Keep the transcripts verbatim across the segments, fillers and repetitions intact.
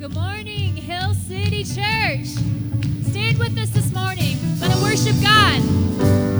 Good morning, Hill City Church. Stand with us this morning. We're going to worship God.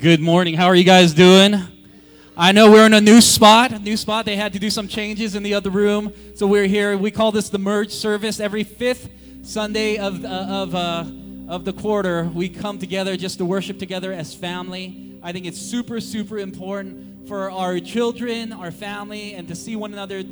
Good morning. How are you guys doing? I know we're in a new spot. A new spot. They had to do some changes in the other room, so we're here. We call this the merge service. Every fifth Sunday of uh, of uh, of the quarter, we come together just to worship together as family. I think it's super super important for our children, our family, and to see one another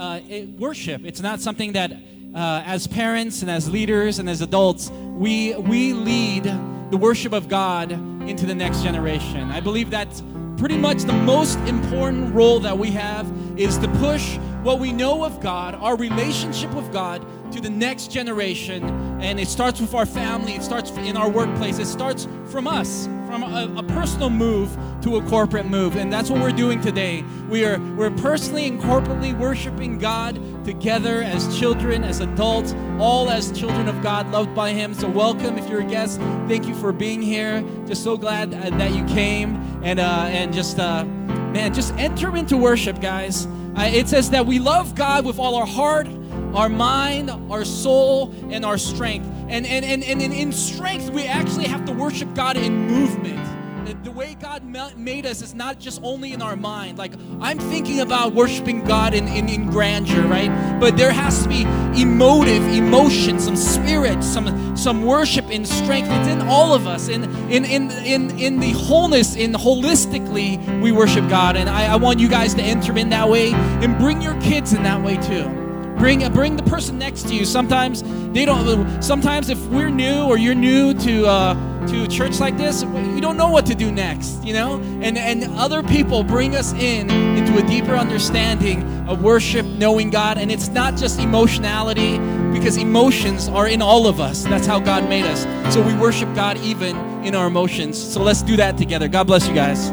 uh, it, worship. It's not something that uh, as parents and as leaders and as adults, we we lead the worship of God into the next generation. I believe that's pretty much the most important role that we have, is to push what we know of God, our relationship with God, to the next generation. And it starts with our family. It starts in our workplace. It starts from us, from a, a personal move to a corporate move. And that's what we're doing today. We are, we're personally and corporately worshiping God together as children, as adults, all as children of God, loved by Him. So welcome. If you're a guest, thank you for being here. Just so glad that you came. And, uh, and just, uh, man, just enter into worship, guys. Uh, it says that we love God with all our heart, our mind, our soul, and our strength. And, and, and, and in strength, we actually have to worship God in movement. The way God made us is not just only in our mind. Like, I'm thinking about worshiping God in, in, in grandeur, right? But there has to be emotive, emotion, some spirit, some some worship in strength. It's in all of us. In in in in, in the wholeness, in holistically, we worship God. And I, I want you guys to enter in that way, and bring your kids in that way too. Bring bring the person next to you. Sometimes they don't. Sometimes if we're new or you're new to uh, to a church like this, you don't know what to do next, you know. And and other people bring us in into a deeper understanding of worship, knowing God, and it's not just emotionality, because emotions are in all of us. That's how God made us. So we worship God even in our emotions. So let's do that together. God bless you guys.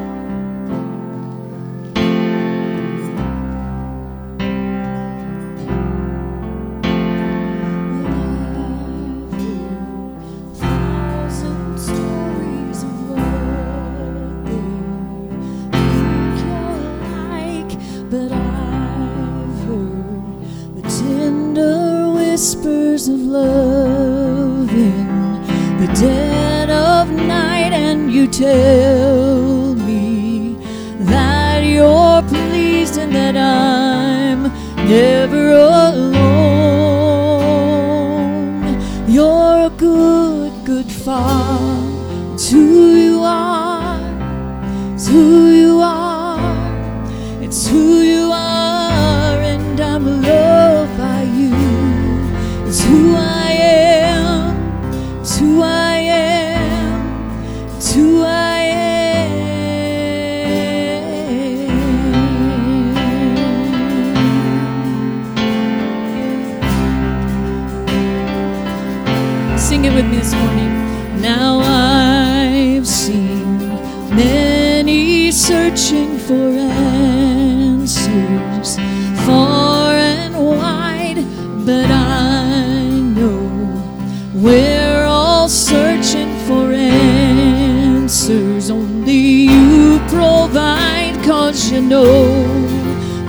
Tell me that you're pleased and that I'm never alone. You're a good, good Father. It's who you are. It's who you are. It's who you are, and I'm loved by you. It's who I am. It's who I am. Who I am. Sing it with me this morning. Now I've seen many searching for answers, far and wide, but I know we're all searching for answers. Only you provide, 'cause you know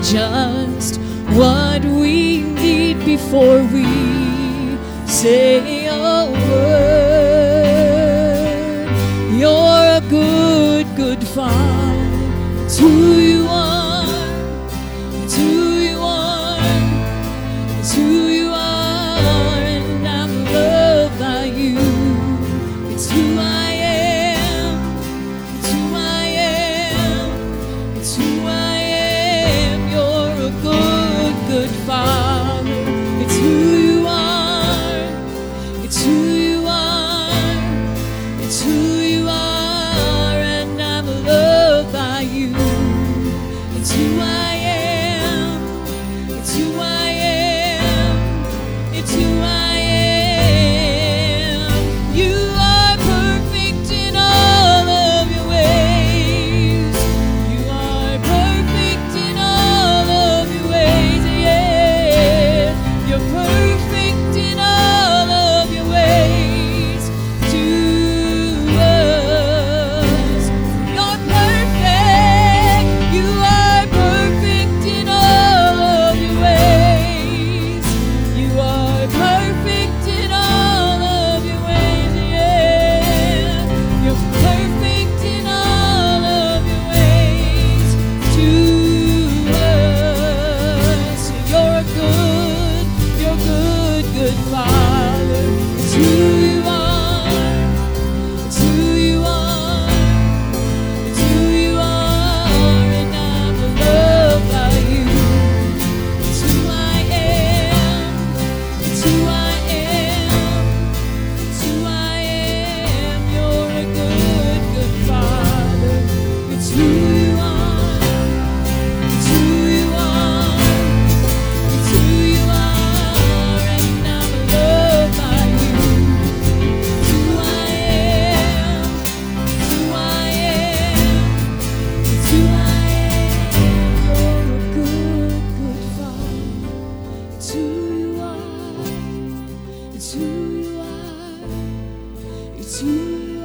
just what we need before we say a word. You're a good, good Father. It's who you are. It's who you are. It's who you are, and I'm loved by you. It's who I I believe in you.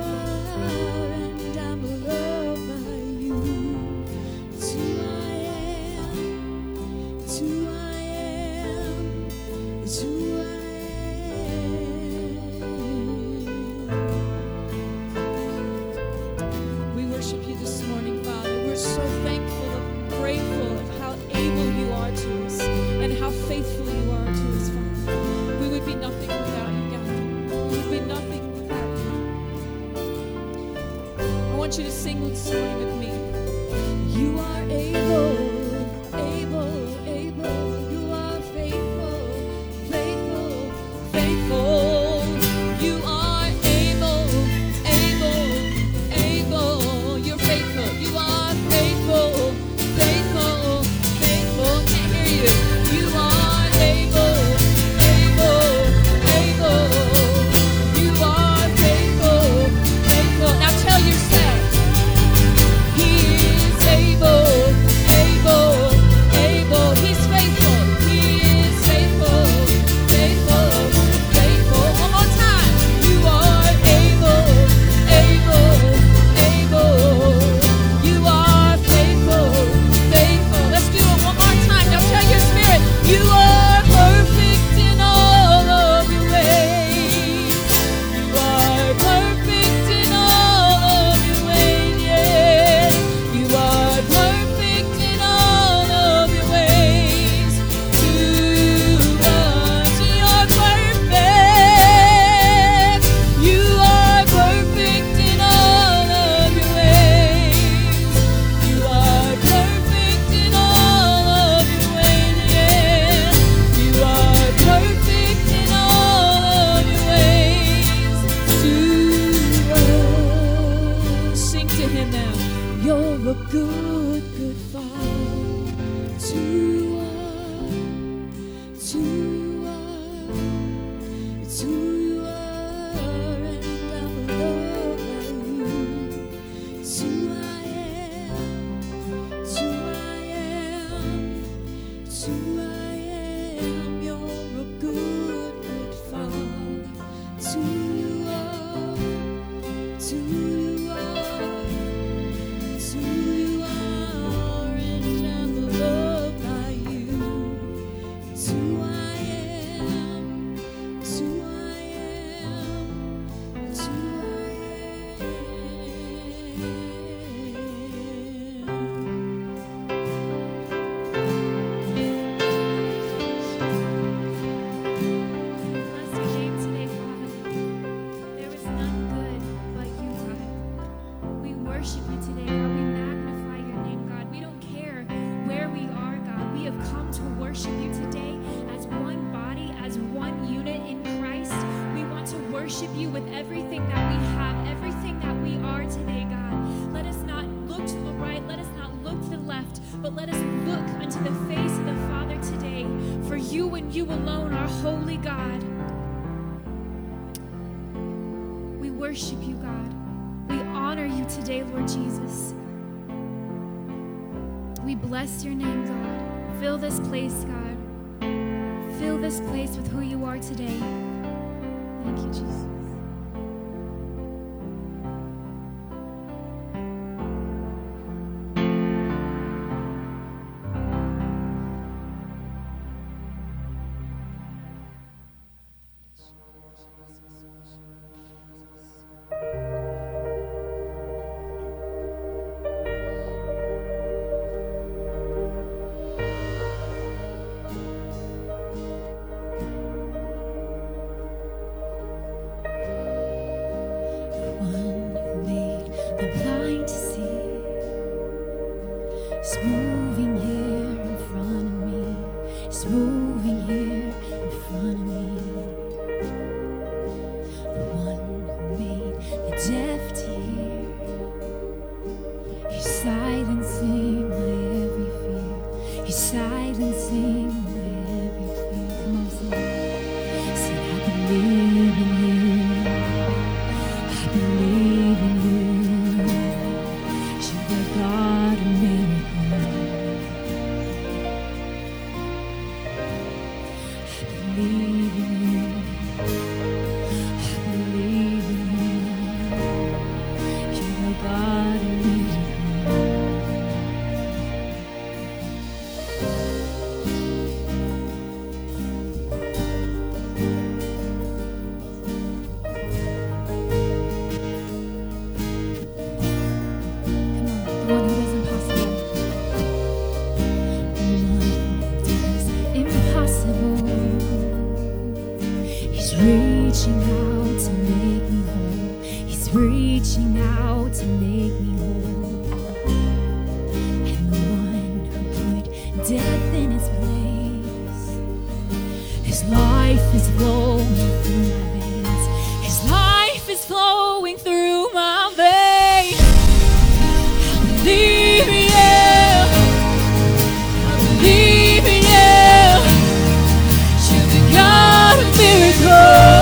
reaching out to make me whole, and the one who put death in its place. His life is flowing through my veins. His life is flowing through my veins. I believe in you. I believe in you. You're the God of miracles.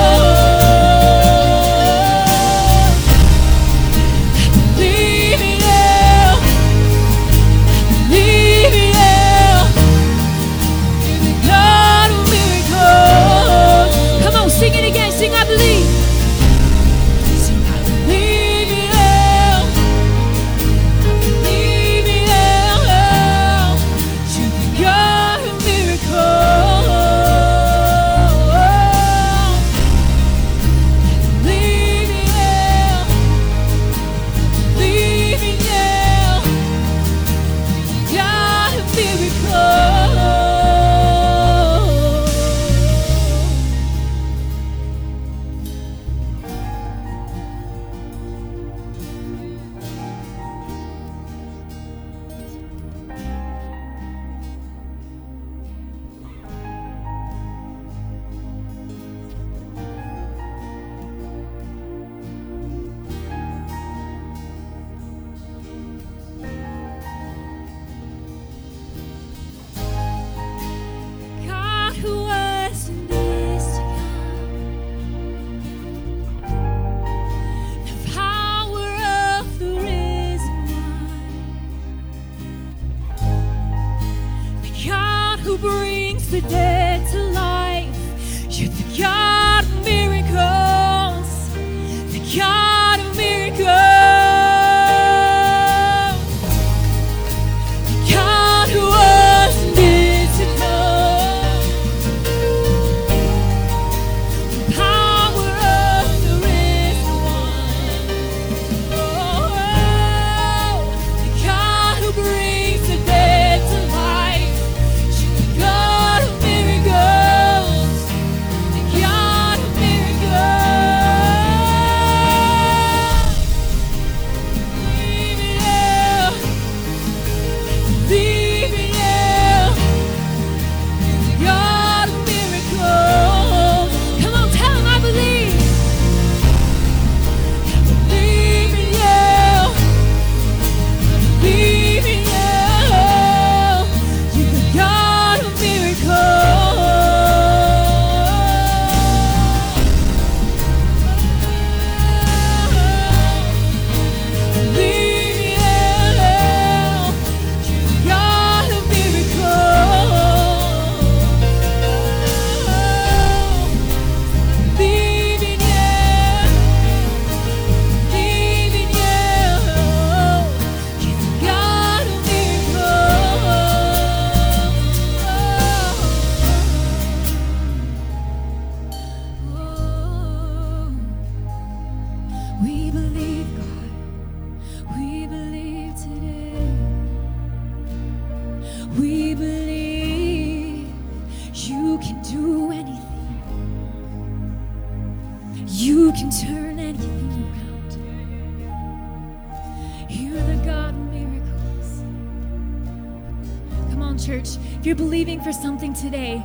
For something today,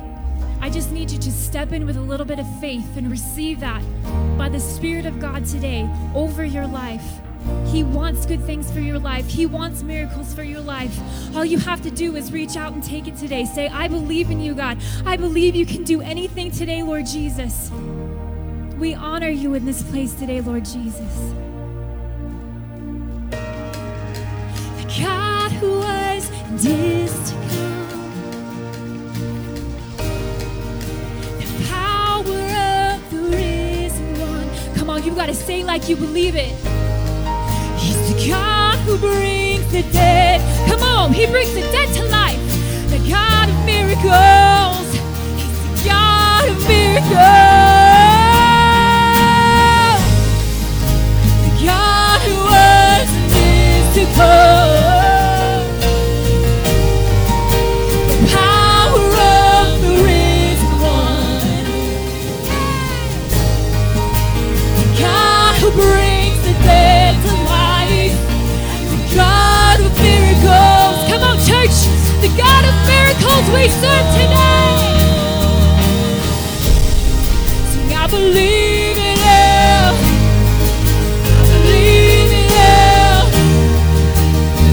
I just need you to step in with a little bit of faith and receive that by the Spirit of God today over your life. He wants good things for your life. He wants miracles for your life. All you have to do is reach out and take it today. Say, I believe in you, God. I believe you can do anything today, Lord Jesus. We honor you in this place today, Lord Jesus. The God who was and is to come. You've got to say like you believe it. He's the God who brings the dead. Come on, he brings the dead to life. The God of miracles. He's the God of miracles. The God who was and is to come. Brings the day. we serve today. Sing, I believe in you. I believe in you.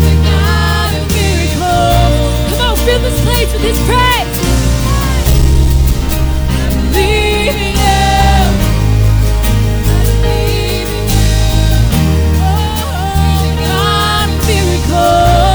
You're the God of miracles. Come on, fill this place with His praise. I believe in you. I believe in you. Oh, you're the God of miracles.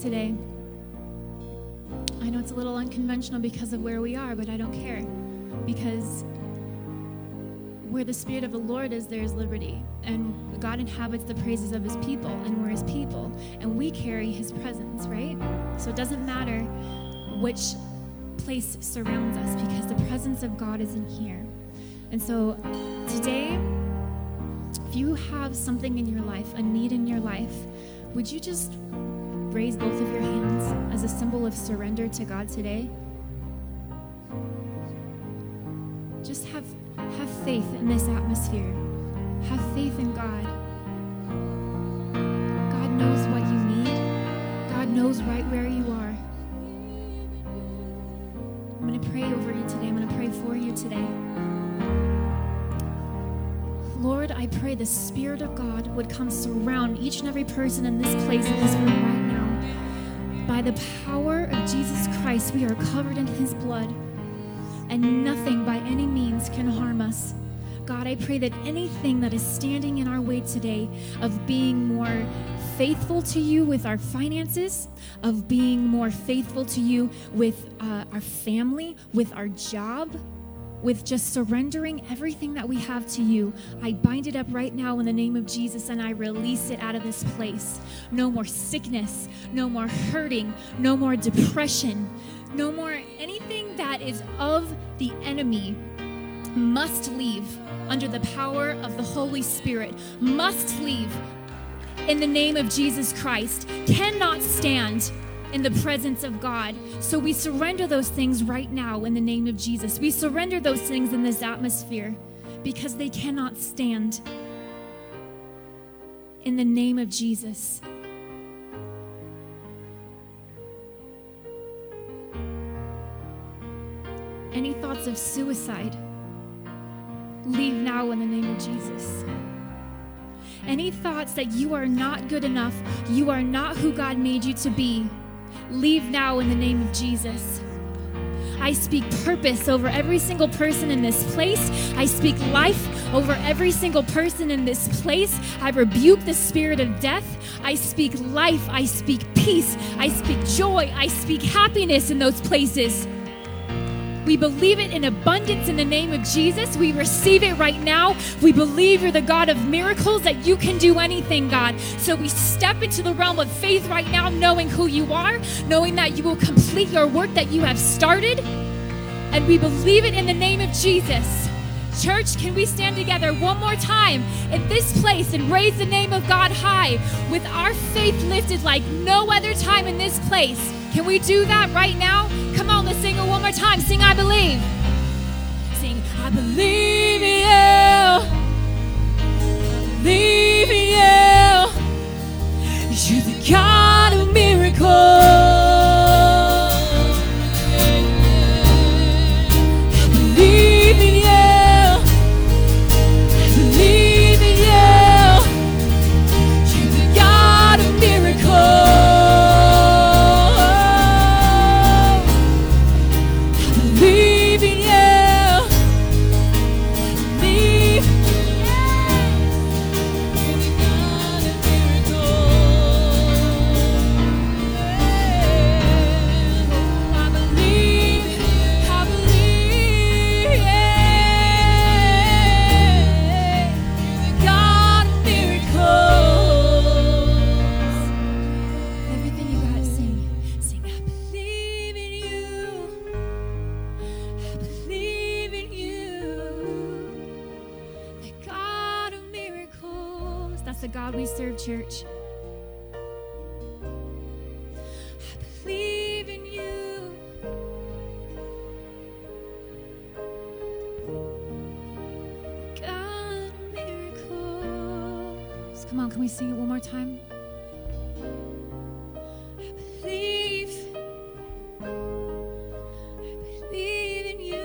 Today, I know it's a little unconventional because of where we are, but I don't care, because where the Spirit of the Lord is, there is liberty, and God inhabits the praises of His people, and we're His people, and we carry His presence, right? So it doesn't matter which place surrounds us, because the presence of God is in here. And so today, if you have something in your life, a need in your life, would you just raise both of your hands as a symbol of surrender to God today? Just have, have faith in this atmosphere. Have faith in God. God knows what you need. God knows right where you are. I'm going to pray over you today. I'm going to pray for you today. Lord, I pray the Spirit of God would come surround each and every person in this place, in this room right now. By the power of Jesus Christ, we are covered in His blood, and nothing by any means can harm us. God, I pray that anything that is standing in our way today of being more faithful to You with our finances, of being more faithful to You with uh, our family, with our job, with just surrendering everything that we have to You, I bind it up right now in the name of Jesus, and I release it out of this place. No more sickness, no more hurting, no more depression, no more anything that is of the enemy must leave under the power of the Holy Spirit, must leave in the name of Jesus Christ, cannot stand in the presence of God. So we surrender those things right now in the name of Jesus. We surrender those things in this atmosphere because they cannot stand. In the name of Jesus. Any thoughts of suicide, leave now in the name of Jesus. Any thoughts that you are not good enough, you are not who God made you to be, leave now in the name of Jesus. I speak purpose over every single person in this place. I speak life over every single person in this place. I rebuke the spirit of death. I speak life. I speak peace. I speak joy. I speak happiness in those places. We believe it in abundance in the name of Jesus. We receive it right now. We believe you're the God of miracles, that you can do anything, God. So we step into the realm of faith right now, knowing who you are, knowing that you will complete your work that you have started. And we believe it in the name of Jesus. Church, can we stand together one more time in this place and raise the name of God high with our faith lifted like no other time in this place? Can we do that right now? Come on, let's sing it one more time. Sing, I believe. Sing, I believe in you. Believe in you. You're the God of miracles. Church, I believe in you. God, miracles. Come on, can we sing it one more time? I believe, I believe in you.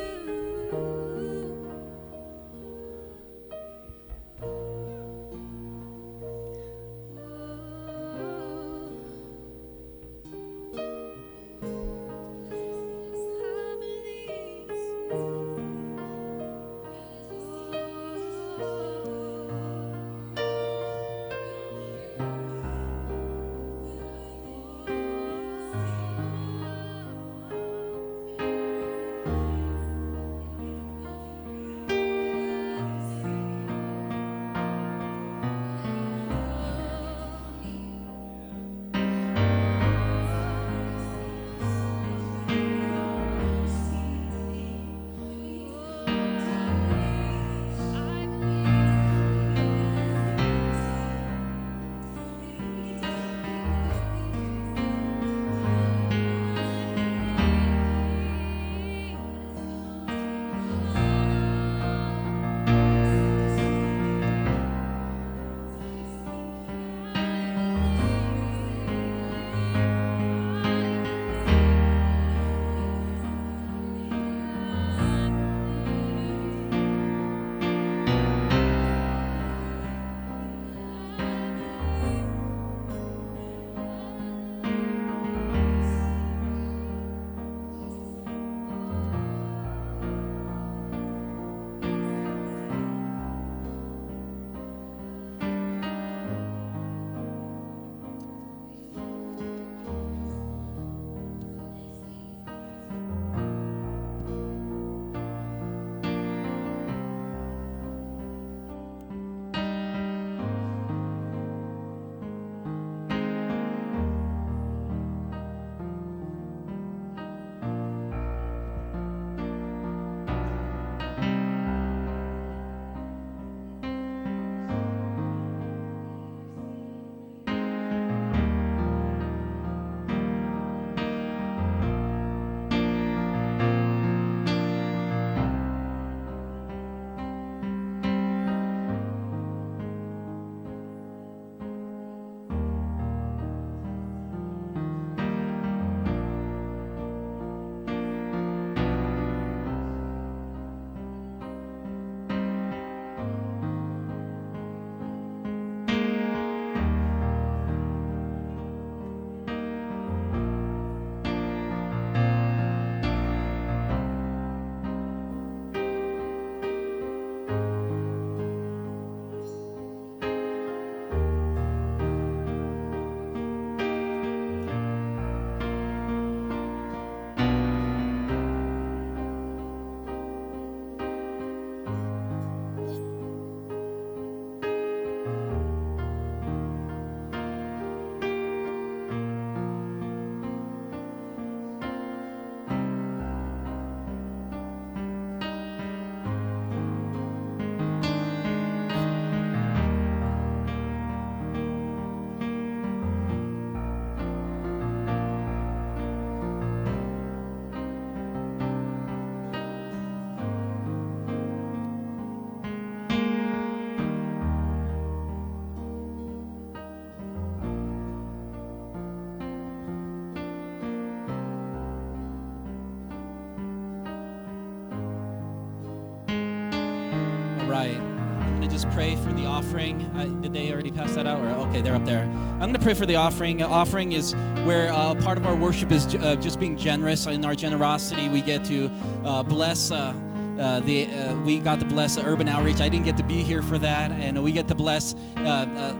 right. I'm going to just pray for the offering. I, did they already pass that out? Or, okay, they're up there. I'm going to pray for the offering. Offering is where uh, part of our worship is uh, just being generous. In our generosity, we get to uh, bless uh, Uh, the, uh, we got to bless uh, urban outreach. I didn't get to be here for that, and we get to bless uh, uh,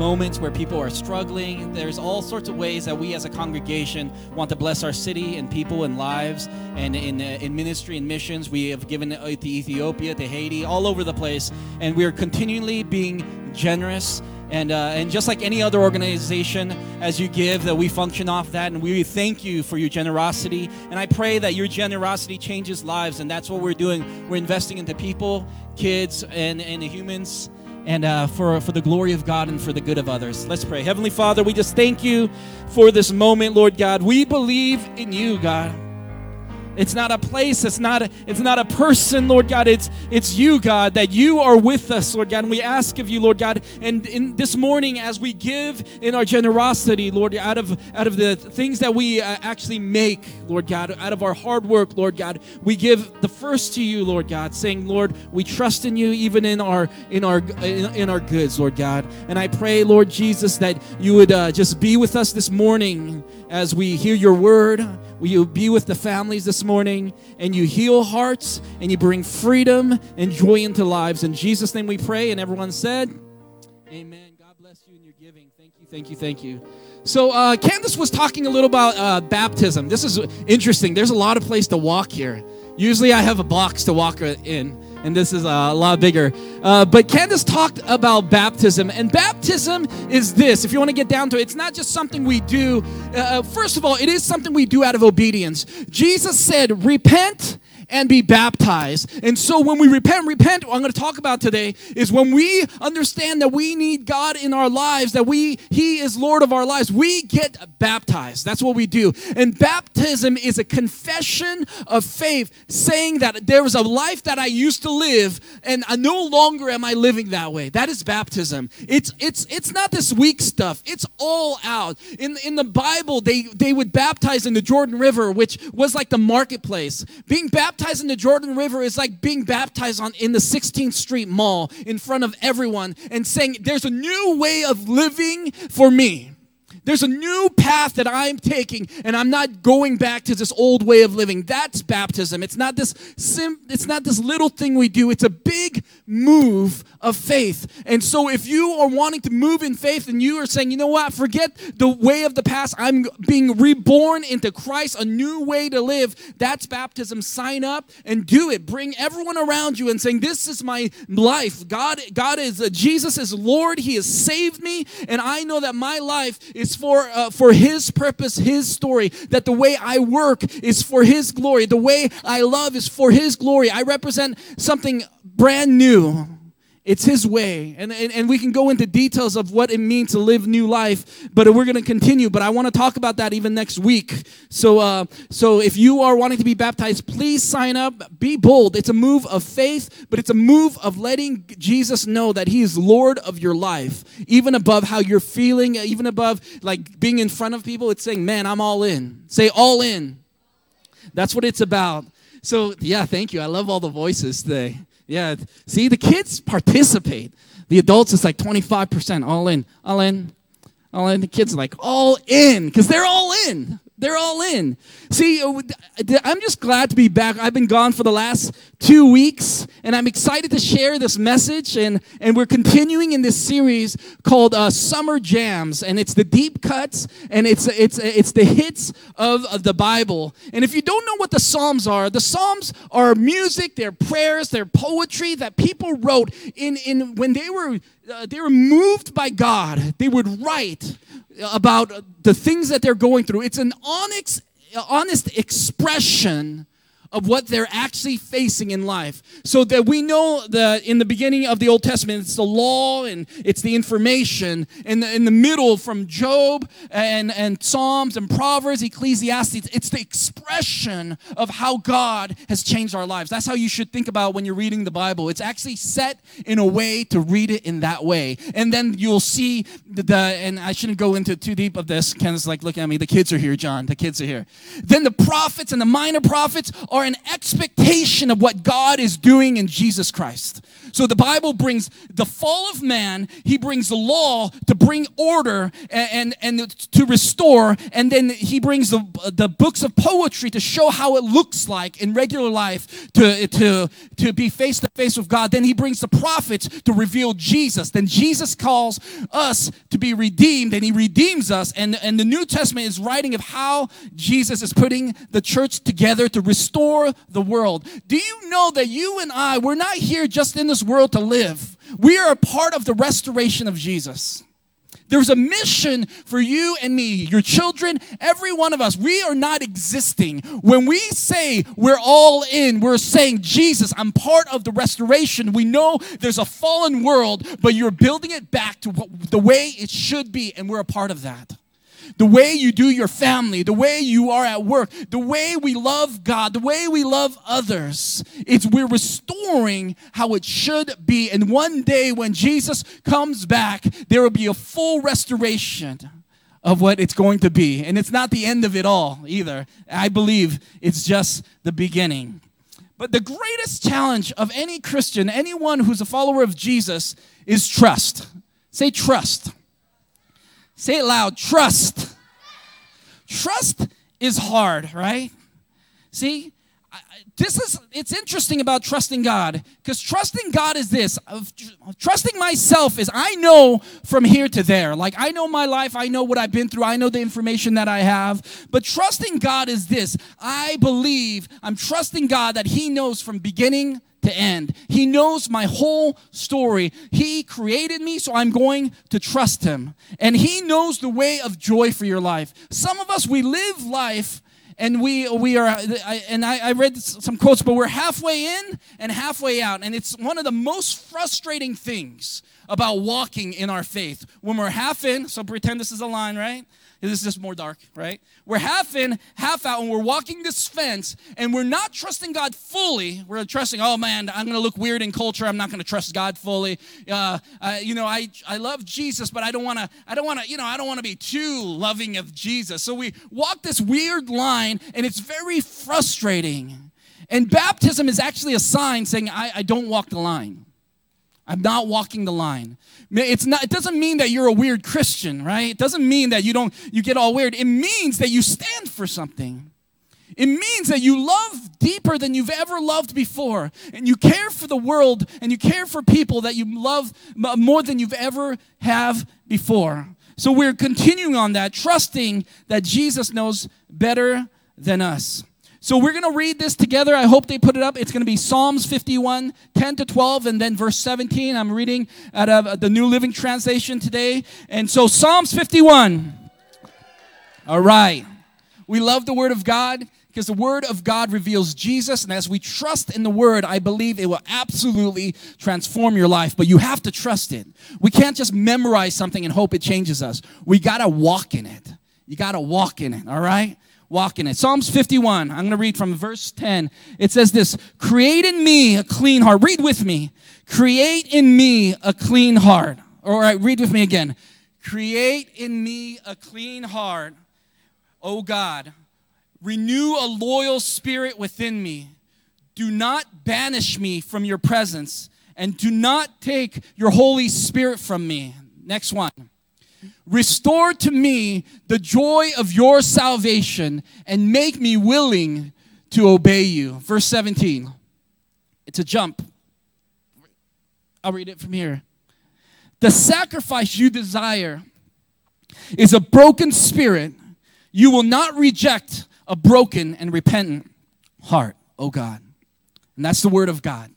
moments where people are struggling. There's all sorts of ways that we as a congregation want to bless our city and people and lives, and in, uh, in ministry and missions. We have given to Ethiopia, to Haiti, all over the place, and we are continually being generous. And, uh, and just like any other organization, as you give, that we function off that, and we thank you for your generosity. And I pray that your generosity changes lives, and that's what we're doing. We're investing into people, kids, and, and humans, and uh, for, for the glory of God and for the good of others. Let's pray. Heavenly Father, we just thank you for this moment, Lord God. We believe in you, God. It's not a place, it's not a, it's not a person, Lord God, it's it's you, God, that you are with us, Lord God, and we ask of you, Lord God, and in this morning as we give in our generosity, Lord, out of out of the things that we uh, actually make, Lord God, out of our hard work, Lord God, we give the first to you, Lord God, saying, Lord, we trust in you even in our in our in, in our goods, Lord God. And I pray, Lord Jesus, that you would uh, just be with us this morning as we hear your word. Will you be with the families this morning, and you heal hearts, and you bring freedom and joy into lives. In Jesus' name we pray, and everyone said, amen. God bless you in your giving. Thank you, thank you, thank you. So uh, Candace was talking a little about uh, baptism. This is interesting. There's a lot of place to walk here. Usually I have a box to walk in, and this is a lot bigger. Uh, but Candace talked about baptism, and baptism is this. If you want to get down to it, it's not just something we do. Uh, first of all, it is something we do out of obedience. Jesus said, repent and be baptized. And so when we repent, repent, what I'm going to talk about today is when we understand that we need God in our lives, that we He is Lord of our lives, we get baptized. That's what we do. And baptism is a confession of faith, saying that there was a life that I used to live, and I no longer am I living that way. That is baptism. It's it's it's not this weak stuff. It's all out. In, in the Bible, they, they would baptize in the Jordan River, which was like the marketplace. Being baptized Baptized in the Jordan River is like being baptized on in the sixteenth Street Mall in front of everyone and saying, there's a new way of living for me. There's a new path that I'm taking, and I'm not going back to this old way of living. That's baptism. It's not this sim, it's not this little thing we do. It's a big move of faith. And so if you are wanting to move in faith and you are saying, you know what, forget the way of the past. I'm being reborn into Christ, a new way to live. That's baptism. Sign up and do it. Bring everyone around you and saying, this is my life. God, God is, uh, Jesus is Lord. He has saved me, and I know that my life is for uh, for His purpose, His story, that the way I work is for His glory. The way I love is for His glory. I represent something brand new. It's His way. And, and, and we can go into details of what it means to live new life, but we're going to continue. But I want to talk about that even next week. So, uh, so if you are wanting to be baptized, please sign up. Be bold. It's a move of faith, but it's a move of letting Jesus know that He is Lord of your life, even above how you're feeling, even above like being in front of people. It's saying, man, I'm all in. Say all in. That's what it's about. So, yeah, thank you. I love all the voices today. Yeah, see, the kids participate. The adults, it's like twenty-five percent, all in, all in, all in. The kids are like, all in, because they're all in. They're all in. See, I'm just glad to be back. I've been gone for the last two weeks, and I'm excited to share this message, and, and we're continuing in this series called uh, Summer Jams, and it's the deep cuts, and it's it's it's the hits of, of the Bible. And if you don't know what the Psalms are, the Psalms are music, they're prayers, they're poetry that people wrote in, in when they were uh, they were moved by God. They would write about the things that they're going through. It's an honest, honest expression of what they're actually facing in life. So that we know that in the beginning of the Old Testament, it's the law and it's the information. And in the middle, from Job and, and Psalms and Proverbs, Ecclesiastes, it's the expression of how God has changed our lives. That's how you should think about when you're reading the Bible. It's actually set in a way to read it in that way. And then you'll see the, the and I shouldn't go into too deep of this. Ken's like, look at me. The kids are here, John. The kids are here. Then the prophets and the minor prophets are an expectation of what God is doing in Jesus Christ. So the Bible brings the fall of man. He brings the law to bring order and, and, and to restore. And then he brings the, the books of poetry to show how it looks like in regular life to, to, to be face to face with God. Then he brings the prophets to reveal Jesus. Then Jesus calls us to be redeemed, and he redeems us. And, and the New Testament is writing of how Jesus is putting the church together to restore the world. Do you know that you and I, we're not here just in this world to live. We are a part of the restoration of Jesus. There's a mission for you and me, your children, every one of us. We are not existing. When we say we're all in, we're saying, Jesus, I'm part of the restoration. We know there's a fallen world, but you're building it back to what, the way it should be, and we're a part of that. The way you do your family, the way you are at work, the way we love God, the way we love others. It's we're restoring how it should be. And one day when Jesus comes back, there will be a full restoration of what it's going to be. And it's not the end of it all either. I believe it's just the beginning. But the greatest challenge of any Christian, anyone who's a follower of Jesus, is trust. Say trust. Say it loud, trust. Trust is hard, right? See, I, this is, it's interesting about trusting God, because trusting God is this. Of, trusting myself is I know from here to there. Like, I know my life. I know what I've been through. I know the information that I have. But trusting God is this. I believe, I'm trusting God that he knows from beginning to end. He knows my whole story. He created me, so I'm going to trust him. And he knows the way of joy for your life. Some of us, we live life and we we are, and I, I read some quotes, but we're halfway in and halfway out. And it's one of the most frustrating things about walking in our faith. When we're half in, so pretend this is a line, right? This is just more dark, right? We're half in, half out, and we're walking this fence, and we're not trusting God fully. We're trusting, oh, man, I'm going to look weird in culture. I'm not going to trust God fully. Uh, uh, you know, I I love Jesus, but I don't want to. I don't want to. You know, I don't want to be too loving of Jesus. So we walk this weird line, and it's very frustrating. And baptism is actually a sign saying, I, I don't walk the line. I'm not walking the line. It's not, it doesn't mean that you're a weird Christian, right? It doesn't mean that you don't, you get all weird. It means that you stand for something. It means that you love deeper than you've ever loved before. And you care for the world, and you care for people that you love more than you've ever have before. So we're continuing on that, trusting that Jesus knows better than us. So we're going to read this together. I hope they put it up. It's going to be Psalms fifty-one, ten to twelve, and then verse seventeen. I'm reading out of the New Living Translation today. And so Psalms fifty-one. All right. We love the Word of God because the Word of God reveals Jesus. And as we trust in the Word, I believe it will absolutely transform your life. But you have to trust it. We can't just memorize something and hope it changes us. We got to walk in it. You got to walk in it. All right? Walk in it. Psalms fifty-one, I'm going to read from verse ten. It says this, create in me a clean heart. Read with me. Create in me a clean heart. All right, read with me again. Create in me a clean heart, O God. Renew a loyal spirit within me. Do not banish me from your presence, and do not take your Holy Spirit from me. Next one. Restore to me the joy of your salvation, and make me willing to obey you. Verse seventeen. It's a jump. I'll read it from here. The sacrifice you desire is a broken spirit. You will not reject a broken and repentant heart, O God. And that's the word of God.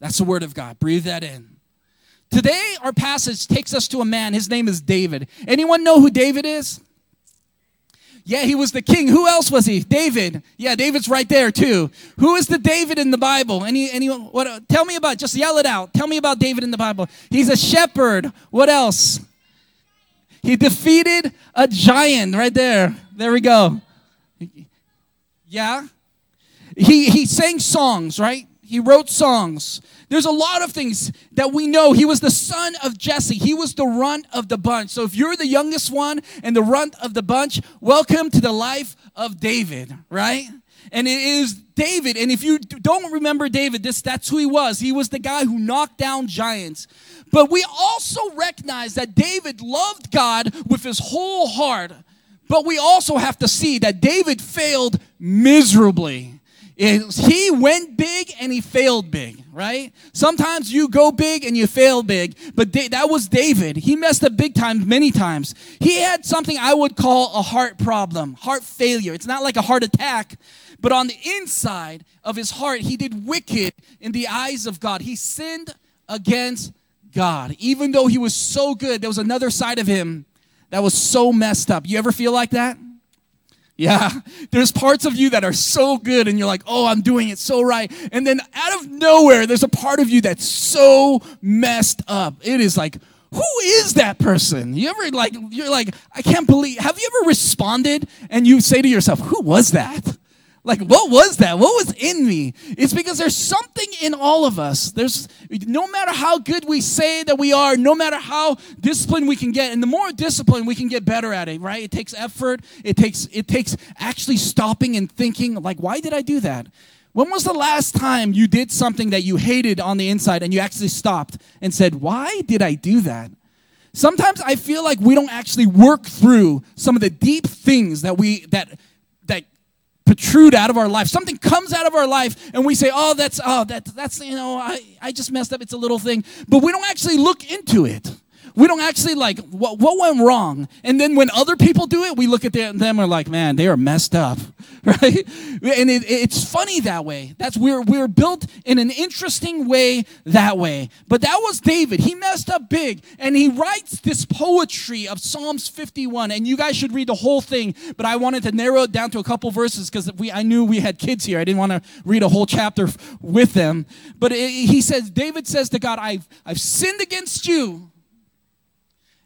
That's the word of God. Breathe that in. Today, our passage takes us to a man. His name is David. Anyone know who David is? Yeah, he was the king. Who else was he? David. Yeah, David's right there too. Who is the David in the Bible? Any, anyone? What? Tell me about. Just yell it out. Tell me about David in the Bible. He's a shepherd. What else? He defeated a giant right there. There we go. Yeah. He he sang songs, right? He wrote songs. There's a lot of things that we know. He was the son of Jesse. He was the runt of the bunch. So if you're the youngest one and the runt of the bunch, welcome to the life of David, right? And it is David. And if you don't remember David, this that's who he was. He was the guy who knocked down giants. But we also recognize that David loved God with his whole heart. But we also have to see that David failed miserably. It, he went big and he failed big, right? Sometimes you go big and you fail big, but da- that was David. He messed up big time many times. He had something I would call a heart problem, heart failure. It's not like a heart attack, but on the inside of his heart, he did wicked in the eyes of God. He sinned against God. Even though he was so good, there was another side of him that was so messed up. You ever feel like that? Yeah, there's parts of you that are so good and you're like, oh, I'm doing it so right. And then out of nowhere, there's a part of you that's so messed up. It is like, who is that person? You ever like, you're like, I can't believe, have you ever responded and you say to yourself, who was that? Like, what was that? What was in me? It's because there's something in all of us. There's no matter how good we say that we are, no matter how disciplined we can get, and the more disciplined we can get better at it, right? It takes effort. It takes it takes actually stopping and thinking, like, why did I do that? When was the last time you did something that you hated on the inside and you actually stopped and said, why did I do that? Sometimes I feel like we don't actually work through some of the deep things that we that that. protrude out of our life. Something comes out of our life and we say, oh, that's, oh, that, that's, you know, I, I just messed up. It's a little thing. But we don't actually look into it. We don't actually like, what, what went wrong? And then when other people do it, we look at them and we're like, man, they are messed up, right? And it, it's funny that way. That's we're we're built in an interesting way that way. But that was David. He messed up big. And he writes this poetry of Psalms fifty-one. And you guys should read the whole thing. But I wanted to narrow it down to a couple verses because we I knew we had kids here. I didn't want to read a whole chapter with them. But it, he says, David says to God, I've I've sinned against you.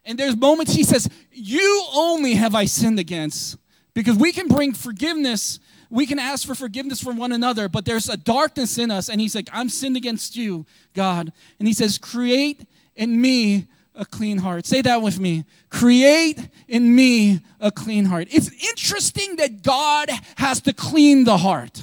And there's moments he says, you only have I sinned against. Because we can bring forgiveness. We can ask for forgiveness from one another. But there's a darkness in us. And he's like, I'm sinned against you, God. And he says, create in me a clean heart. Say that with me. Create in me a clean heart. It's interesting that God has to clean the heart.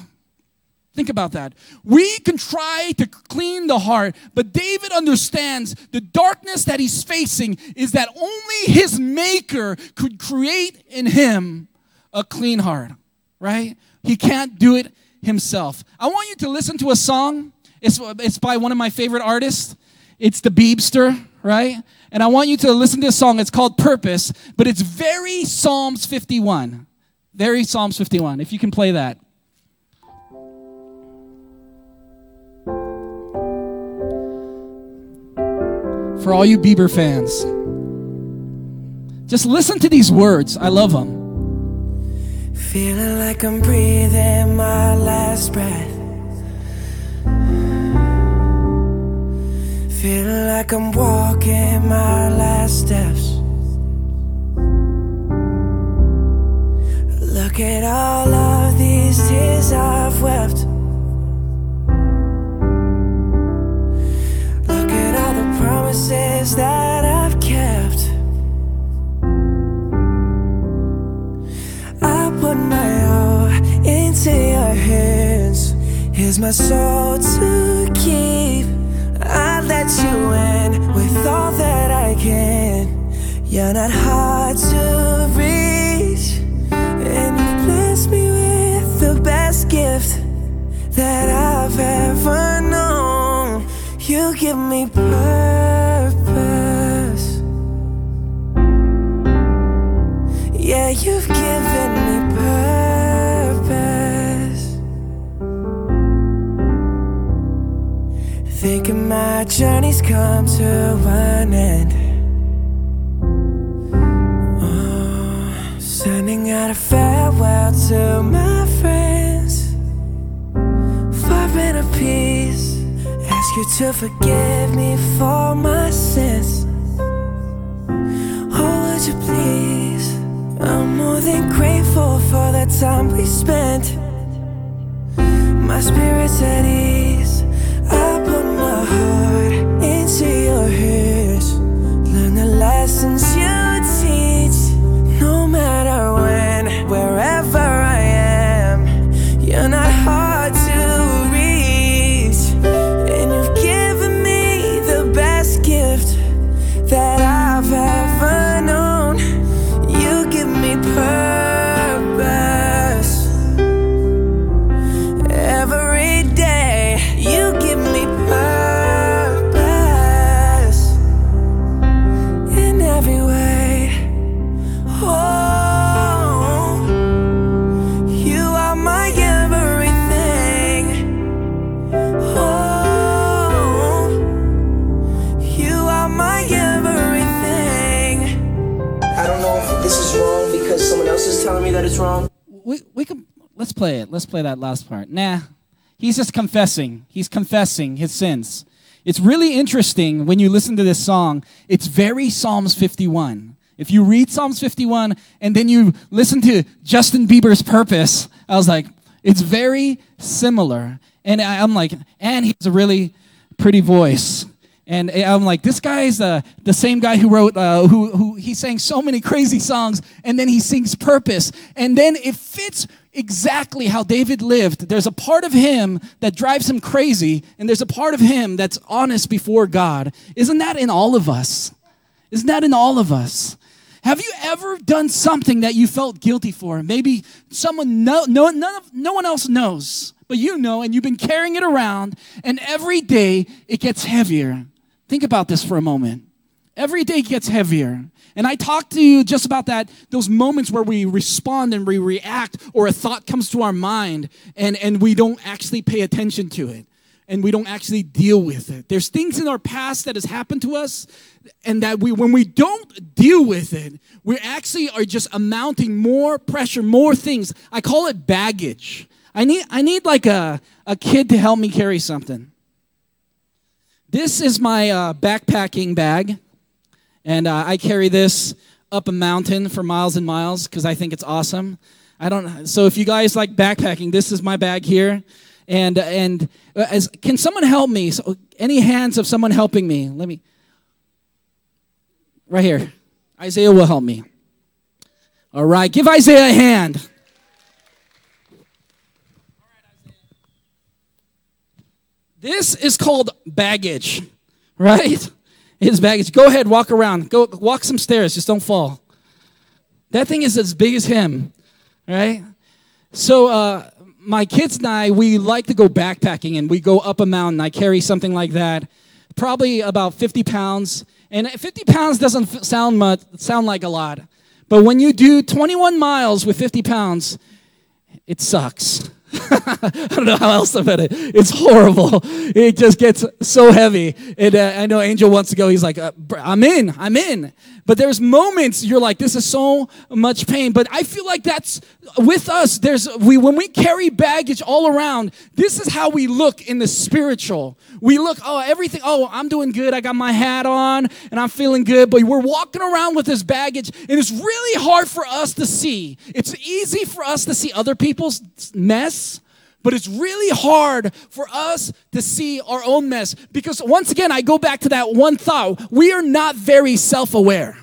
Think about that. We can try to clean the heart, but David understands the darkness that he's facing is that only his maker could create in him a clean heart, right? He can't do it himself. I want you to listen to a song. It's, it's by one of my favorite artists. It's the Beebster, right? And I want you to listen to a song. It's called Purpose, but it's very Psalms fifty-one. Very Psalms fifty-one, if you can play that. For all you Bieber fans, just listen to these words. I love them. Feeling like I'm breathing my last breath. Feeling like I'm walking my last steps. Look at all of these tears I've wept. Promises that I've kept. I put my all into your hands. Here's my soul to keep. I let you in with all that I can. You're not hard to reach, and you bless me with the best gift that I've ever known. You give me purpose. Yeah, you've given me purpose. Thinking my journey's come to an end. Oh, sending out a farewell to my friends. Far in a peace. Ask you to forgive me for my sins. Oh, would you please? I'm more than grateful for the time we spent. My spirit's at ease. I put my heart into your hands. Learn the lessons you teach. No matter when, wherever I You're not hard to reach, and you've given me the best gift that I've ever known. You give me purpose every day. You give me purpose in every way. Oh, you are my someone else is telling me that it's wrong. We we can let's play it. Let's play that last part. Nah, he's just confessing. He's confessing his sins. It's really interesting when you listen to this song. It's very Psalms fifty-one. If you read Psalms fifty-one and then you listen to Justin Bieber's Purpose, I was like, it's very similar. And I, I'm like, and he has a really pretty voice. And I'm like, this guy's uh, the same guy who wrote, uh, who, who he sang so many crazy songs, and then he sings Purpose. And then it fits exactly how David lived. There's a part of him that drives him crazy, and there's a part of him that's honest before God. Isn't that in all of us? Isn't that in all of us? Have you ever done something that you felt guilty for? Maybe someone, no, no, none of, no one else knows, but you know, and you've been carrying it around, and every day it gets heavier. Think about this for a moment. Every day gets heavier. And I talked to you just about that, those moments where we respond and we react, or a thought comes to our mind and, and we don't actually pay attention to it and we don't actually deal with it. There's things in our past that has happened to us, and that we, when we don't deal with it, we actually are just amounting more pressure, more things. I call it baggage. I need, I need like a, a kid to help me carry something. This is my uh, backpacking bag, and uh, I carry this up a mountain for miles and miles because I think it's awesome. I don't. So if you guys like backpacking, this is my bag here, and and as can someone help me? So, any hands of someone helping me? Let me. Right here, Isaiah will help me. All right, give Isaiah a hand. This is called baggage, right? It's baggage. Go ahead, walk around. Go walk some stairs. Just don't fall. That thing is as big as him, right? So uh, my kids and I, we like to go backpacking, and we go up a mountain. I carry something like that, probably about fifty pounds. And fifty pounds doesn't sound much, sound like a lot. But when you do twenty-one miles with fifty pounds, it sucks. I don't know how else to put it. It's horrible. It just gets so heavy. And uh, I know Angel wants to go. He's like, uh, I'm in, I'm in. But there's moments you're like, this is so much pain. But I feel like that's with us. There's we when we carry baggage all around. This is how we look in the spiritual. We look, oh, everything. Oh, I'm doing good. I got my hat on and I'm feeling good. But we're walking around with this baggage, and it's really hard for us to see. It's easy for us to see other people's mess. But it's really hard for us to see our own mess. Because once again, I go back to that one thought. We are not very self-aware.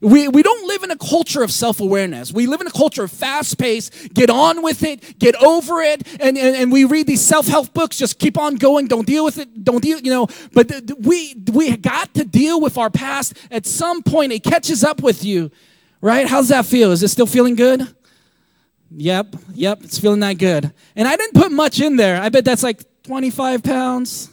We, we don't live in a culture of self-awareness. We live in a culture of fast pace, get on with it, get over it. And, and, and we read these self-help books, just keep on going, don't deal with it, don't deal, you know. But th- we, we got to deal with our past. At some point, it catches up with you, right? How's that feel? Is it still feeling good? Yep, yep, it's feeling that good. And I didn't put much in there. I bet that's like twenty-five pounds.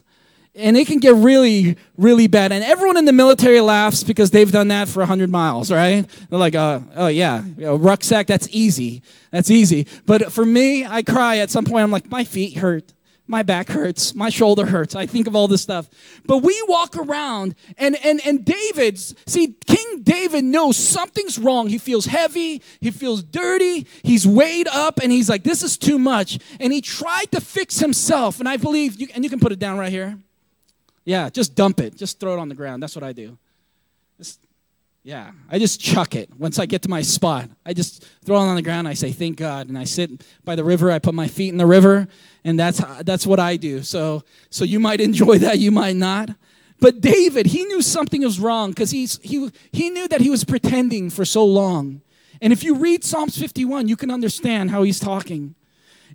And it can get really, really bad. And everyone in the military laughs because they've done that for one hundred miles, right? They're like, uh, oh, yeah, you know, rucksack, that's easy. That's easy. But for me, I cry at some point. I'm like, my feet hurt. My back hurts. My shoulder hurts. I think of all this stuff. But we walk around, and and and David's, see, King David knows something's wrong. He feels heavy. He feels dirty. He's weighed up, and he's like, this is too much. And he tried to fix himself. And I believe, you, and you can put it down right here. Yeah, just dump it. Just throw it on the ground. That's what I do. Just, yeah, I just chuck it. Once I get to my spot, I just throw it on the ground. I say, thank God. And I sit by the river. I put my feet in the river. And that's how, that's what I do. So so you might enjoy that, you might not. But David, he knew something was wrong because he's he he knew that he was pretending for so long. And if you read Psalms fifty-one, you can understand how he's talking.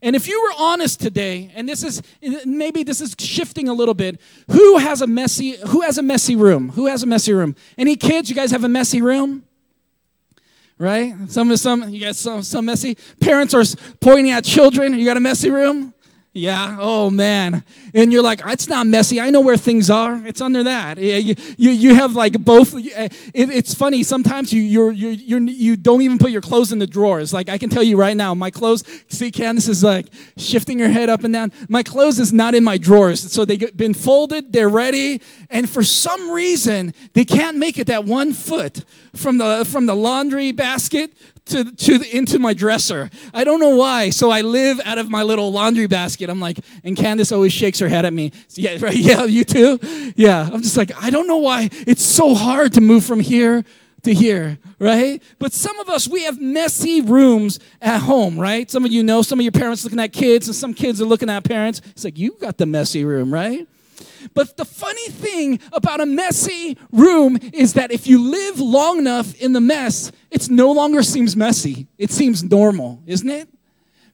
And if you were honest today, and this is maybe this is shifting a little bit, who has a messy who has a messy room? Who has a messy room? Any kids? You guys have a messy room? Right? Some some you guys some some messy. Parents are pointing at children. You got a messy room? Yeah, oh man. And you're like, it's not messy. I know where things are. It's under that. Yeah, you, you you have like both. It, it's funny. Sometimes you you you you don't even put your clothes in the drawers. Like I can tell you right now, my clothes, see Candace is like shifting her head up and down. My clothes is not in my drawers. So they've been folded, they're ready. And for some reason, they can't make it that one foot from the from the laundry basket to to the, into my dresser. I don't know why. So I live out of my little laundry basket. I'm like, and Candace always shakes her head at me. So yeah, right, yeah, you too? Yeah. I'm just like, I don't know why it's so hard to move from here to here, right? But some of us, we have messy rooms at home, right? Some of you know, some of your parents looking at kids, and some kids are looking at parents. It's like, you got the messy room, right? But the funny thing about a messy room is that if you live long enough in the mess, it no longer seems messy. It seems normal, isn't it?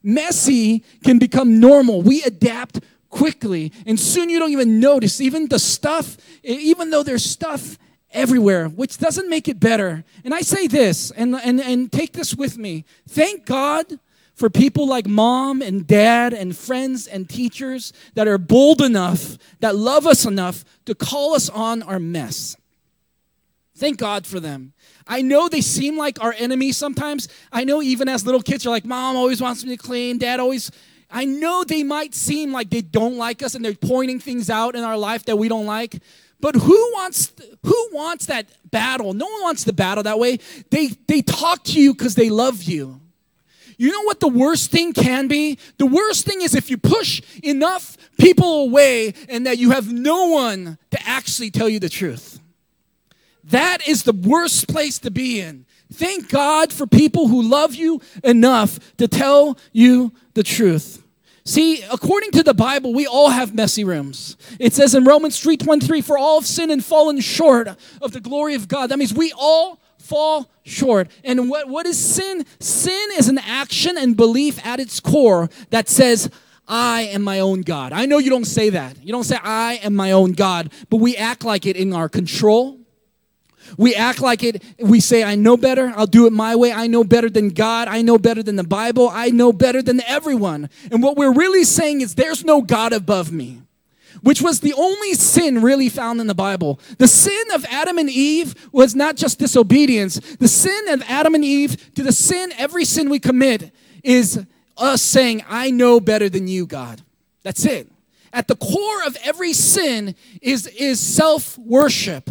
Messy can become normal. We adapt quickly, and soon you don't even notice. Even the stuff, even though there's stuff everywhere, which doesn't make it better. And I say this, and and, and take this with me. Thank God for people like mom and dad and friends and teachers that are bold enough, that love us enough to call us on our mess. Thank God for them. I know they seem like our enemy sometimes. I know even as little kids, you're like, mom always wants me to clean, dad always. I know they might seem like they don't like us and they're pointing things out in our life that we don't like. But who wants who wants that battle? No one wants the battle that way. They, they talk to you because they love you. You know what the worst thing can be? The worst thing is if you push enough people away and that you have no one to actually tell you the truth. That is the worst place to be in. Thank God for people who love you enough to tell you the truth. See, according to the Bible, we all have messy rooms. It says in Romans three twenty-three, for all have sinned and fallen short of the glory of God. That means we all fall short. And what, what is sin? Sin is an action and belief at its core that says, I am my own God. I know you don't say that. You don't say, I am my own God. But we act like it in our control. We act like it. We say, I know better. I'll do it my way. I know better than God. I know better than the Bible. I know better than everyone. And what we're really saying is there's no God above me, which was the only sin really found in the Bible. The sin of Adam and Eve was not just disobedience. The sin of Adam and Eve to the sin, every sin we commit is us saying, I know better than you, God. That's it. At the core of every sin is, is self-worship.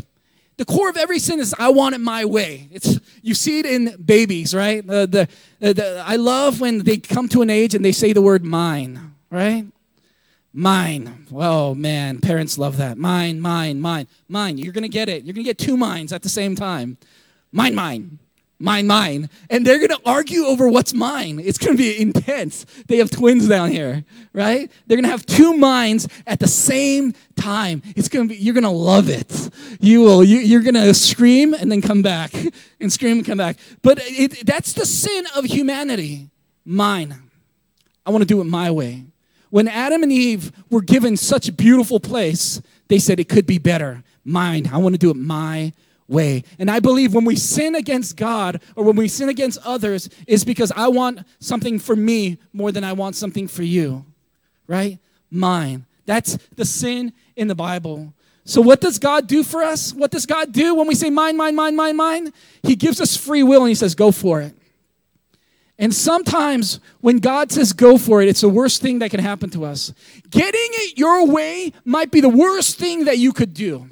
The core of every sin is I want it my way. It's you see it in babies, right? Uh, the, uh, the I love when they come to an age and they say the word mine, right? Mine. Oh, man, parents love that. Mine, mine, mine, mine. You're going to get it. You're going to get two mines at the same time. Mine, mine, mine, mine. And they're going to argue over what's mine. It's going to be intense. They have twins down here, right? They're going to have two mines at the same time. It's going to be, you're going to love it. You will, you, you're going to scream and then come back and scream and come back. But it, that's the sin of humanity. Mine. I want to do it my way. When Adam and Eve were given such a beautiful place, they said it could be better. Mine, I want to do it my way. And I believe when we sin against God or when we sin against others, it's because I want something for me more than I want something for you, right? Mine. That's the sin in the Bible. So what does God do for us? What does God do when we say mine, mine, mine, mine, mine? He gives us free will and he says, go for it. And sometimes when God says go for it, it's the worst thing that can happen to us. Getting it your way might be the worst thing that you could do.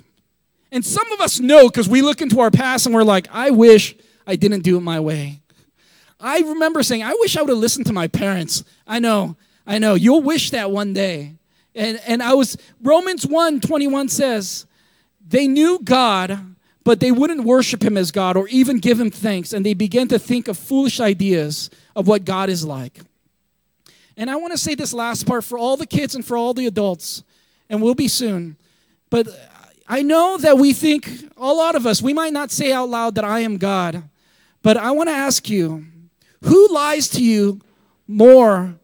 And some of us know because we look into our past and we're like, I wish I didn't do it my way. I remember saying, I wish I would have listened to my parents. I know, I know, you'll wish that one day. And and I was, Romans one twenty-one says, they knew God, but they wouldn't worship him as God or even give him thanks. And they began to think of foolish ideas of what God is like. And I want to say this last part for all the kids and for all the adults. And we'll be soon. But I know that we think, a lot of us, we might not say out loud that I am God. But I want to ask you, who lies to you more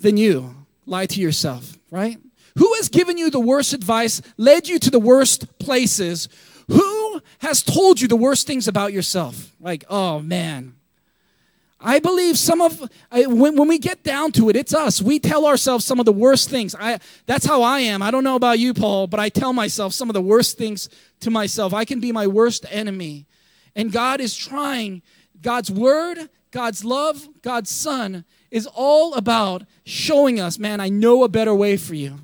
than you. Lie to yourself, right? Who has given you the worst advice, led you to the worst places? Who has told you the worst things about yourself? Like, oh, man. I believe some of, I, when, when we get down to it, it's us. We tell ourselves some of the worst things. I, that's how I am. I don't know about you, Paul, but I tell myself some of the worst things to myself. I can be my worst enemy. And God is trying. God's word, God's love, God's son is all about showing us, man, I know a better way for you.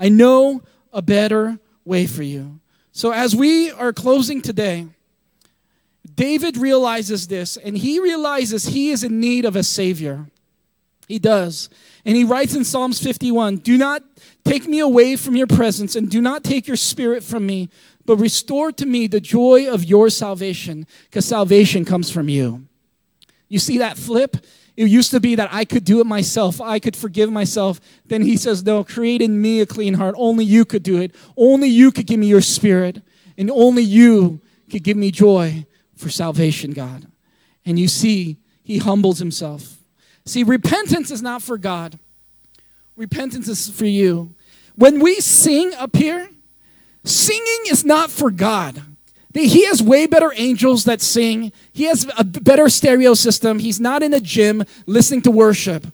I know a better way for you. So as we are closing today, David realizes this, and he realizes he is in need of a Savior. He does. And he writes in Psalms fifty-one, "Do not take me away from your presence, and do not take your spirit from me, but restore to me the joy of your salvation, because salvation comes from you." You see that flip? It used to be that I could do it myself. I could forgive myself. Then he says, no, create in me a clean heart. Only you could do it. Only you could give me your spirit. And only you could give me joy for salvation, God. And you see, he humbles himself. See, repentance is not for God. Repentance is for you. When we sing up here, singing is not for God. He has way better angels that sing. He has a better stereo system. He's not in a gym listening to worship.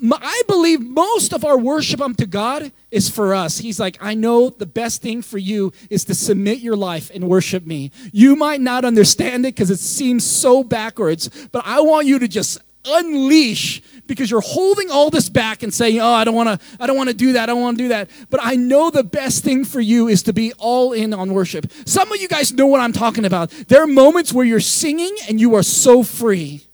I believe most of our worship unto God is for us. He's like, I know the best thing for you is to submit your life and worship me. You might not understand it because it seems so backwards, but I want you to just unleash, because you're holding all this back and saying, oh, I don't want to, I don't want to do that. I don't want to do that. But I know the best thing for you is to be all in on worship. Some of you guys know what I'm talking about. There are moments where you're singing and you are so free.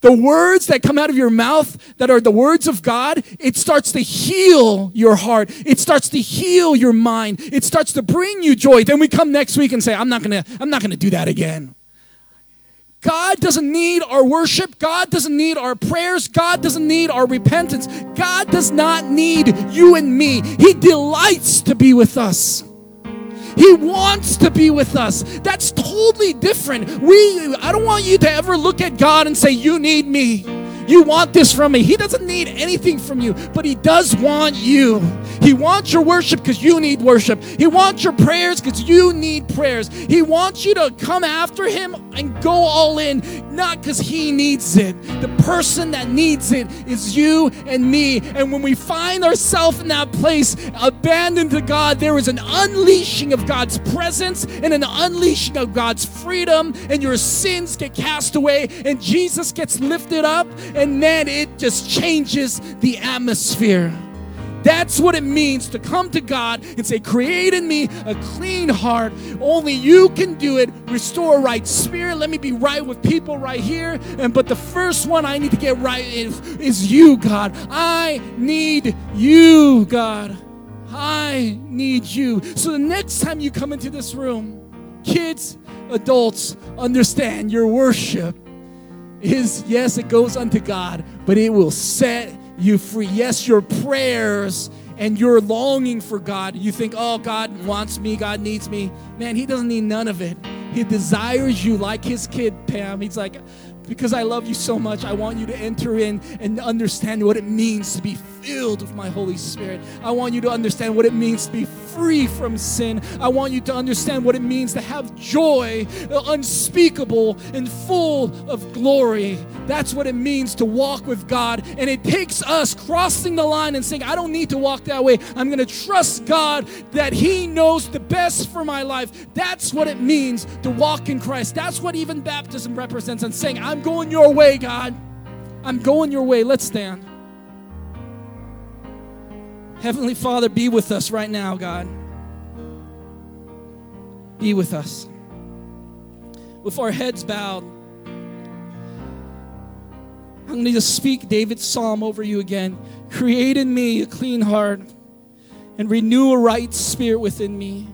The words that come out of your mouth that are the words of God, it starts to heal your heart. It starts to heal your mind. It starts to bring you joy. Then we come next week and say, I'm not going to, I'm not going to do that again. God doesn't need our worship. God doesn't need our prayers. God doesn't need our repentance. God does not need you and me. He delights to be with us. He wants to be with us. That's totally different. We, I don't want you to ever look at God and say, you need me. You want this from me. He doesn't need anything from you, but he does want you. He wants your worship because you need worship. He wants your prayers because you need prayers. He wants you to come after him and go all in, not because he needs it. The person that needs it is you and me. And when we find ourselves in that place, abandoned to God, there is an unleashing of God's presence and an unleashing of God's freedom, and your sins get cast away, and Jesus gets lifted up. And man, it just changes the atmosphere. That's what it means to come to God and say, create in me a clean heart. Only you can do it. Restore a right spirit. Let me be right with people right here. And but the first one I need to get right is, is you, God. I need you, God. I need you. So the next time you come into this room, kids, adults, understand your worship is, yes, it goes unto God, but it will set you free. Yes, your prayers and your longing for God, you think, oh, God wants me, God needs me. Man, he doesn't need none of it. He desires you like his kid, Pam. He's like, because I love you so much, I want you to enter in and understand what it means to be filled with my Holy Spirit. I want you to understand what it means to be free from sin. I want you to understand what it means to have joy unspeakable and full of glory. That's what it means to walk with God. And it takes us crossing the line and saying, I don't need to walk that way. I'm going to trust God that he knows the best for my life. That's what it means to walk in Christ. That's what even baptism represents, and saying, I'm I'm going your way, God. I'm going your way. Let's stand. Heavenly Father, be with us right now, God. Be with us. With our heads bowed, I'm going to just speak David's psalm over you again. Create in me a clean heart and renew a right spirit within me.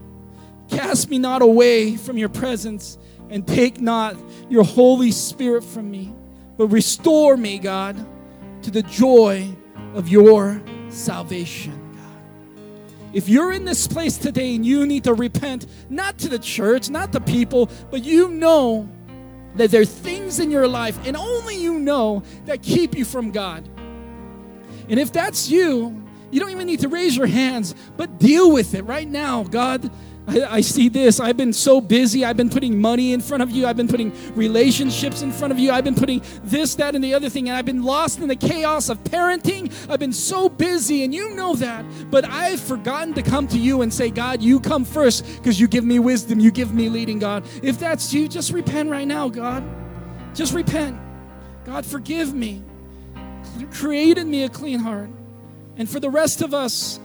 Cast me not away from your presence, and take not your Holy Spirit from me, but restore me, God, to the joy of your salvation, God. If you're in this place today and you need to repent, not to the church, not the people, but you know that there are things in your life, and only you know, that keep you from God. And if that's you, you don't even need to raise your hands, but deal with it right now. God, I, I see this. I've been so busy. I've been putting money in front of you. I've been putting relationships in front of you. I've been putting this, that, and the other thing. And I've been lost in the chaos of parenting. I've been so busy, and you know that. But I've forgotten to come to you and say, God, you come first because you give me wisdom. You give me leading, God. If that's you, just repent right now, God. Just repent. God, forgive me. Create in me a clean heart. And for the rest of us,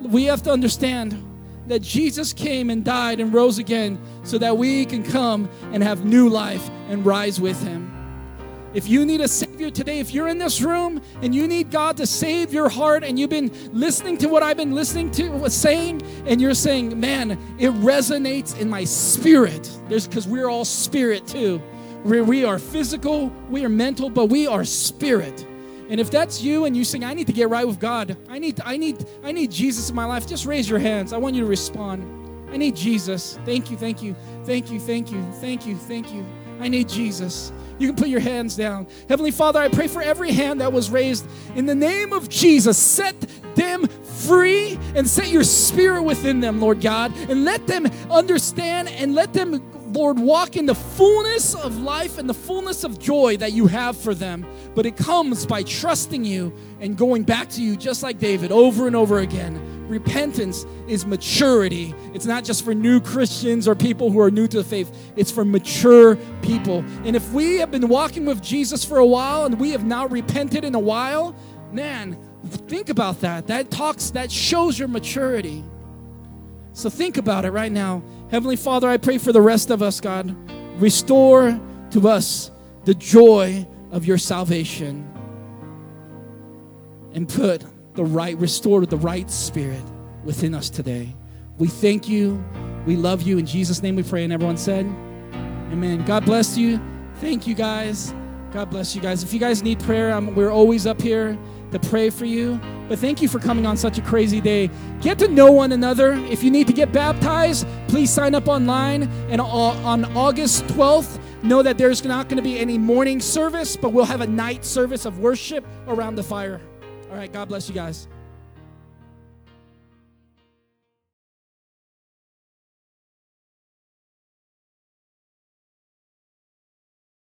we have to understand that Jesus came and died and rose again so that we can come and have new life and rise with Him. If you need a Savior today, if you're in this room and you need God to save your heart and you've been listening to what I've been listening to, was saying, and you're saying, man, it resonates in my spirit. There's, because we're all spirit too. We, we are physical, we are mental, but we are spirit. And if that's you and you sing, I need to get right with God. I need, I need, I need Jesus in my life. Just raise your hands. I want you to respond. I need Jesus. Thank you, thank you, thank you, thank you, thank you, thank you. I need Jesus. You can put your hands down. Heavenly Father, I pray for every hand that was raised. In the name of Jesus, set them free and set your spirit within them, Lord God. And let them understand and let them, Lord, walk in the fullness of life and the fullness of joy that you have for them. But it comes by trusting you and going back to you just like David over and over again. Repentance is maturity. It's not just for new Christians or people who are new to the faith. It's for mature people. And if we have been walking with Jesus for a while and we have not repented in a while, man, think about that. That talks, that shows your maturity. So think about it right now. Heavenly Father, I pray for the rest of us, God. Restore to us the joy of your salvation and put the right, restore the right spirit within us today. We thank you. We love you. In Jesus' name we pray. And everyone said, amen. God bless you. Thank you, guys. God bless you guys. If you guys need prayer, um, we're always up here to pray for you. But thank you for coming on such a crazy day. Get to know one another. If you need to get baptized, please sign up online. And on August twelfth, know that there's not going to be any morning service, but we'll have a night service of worship around the fire. All right, God bless you guys.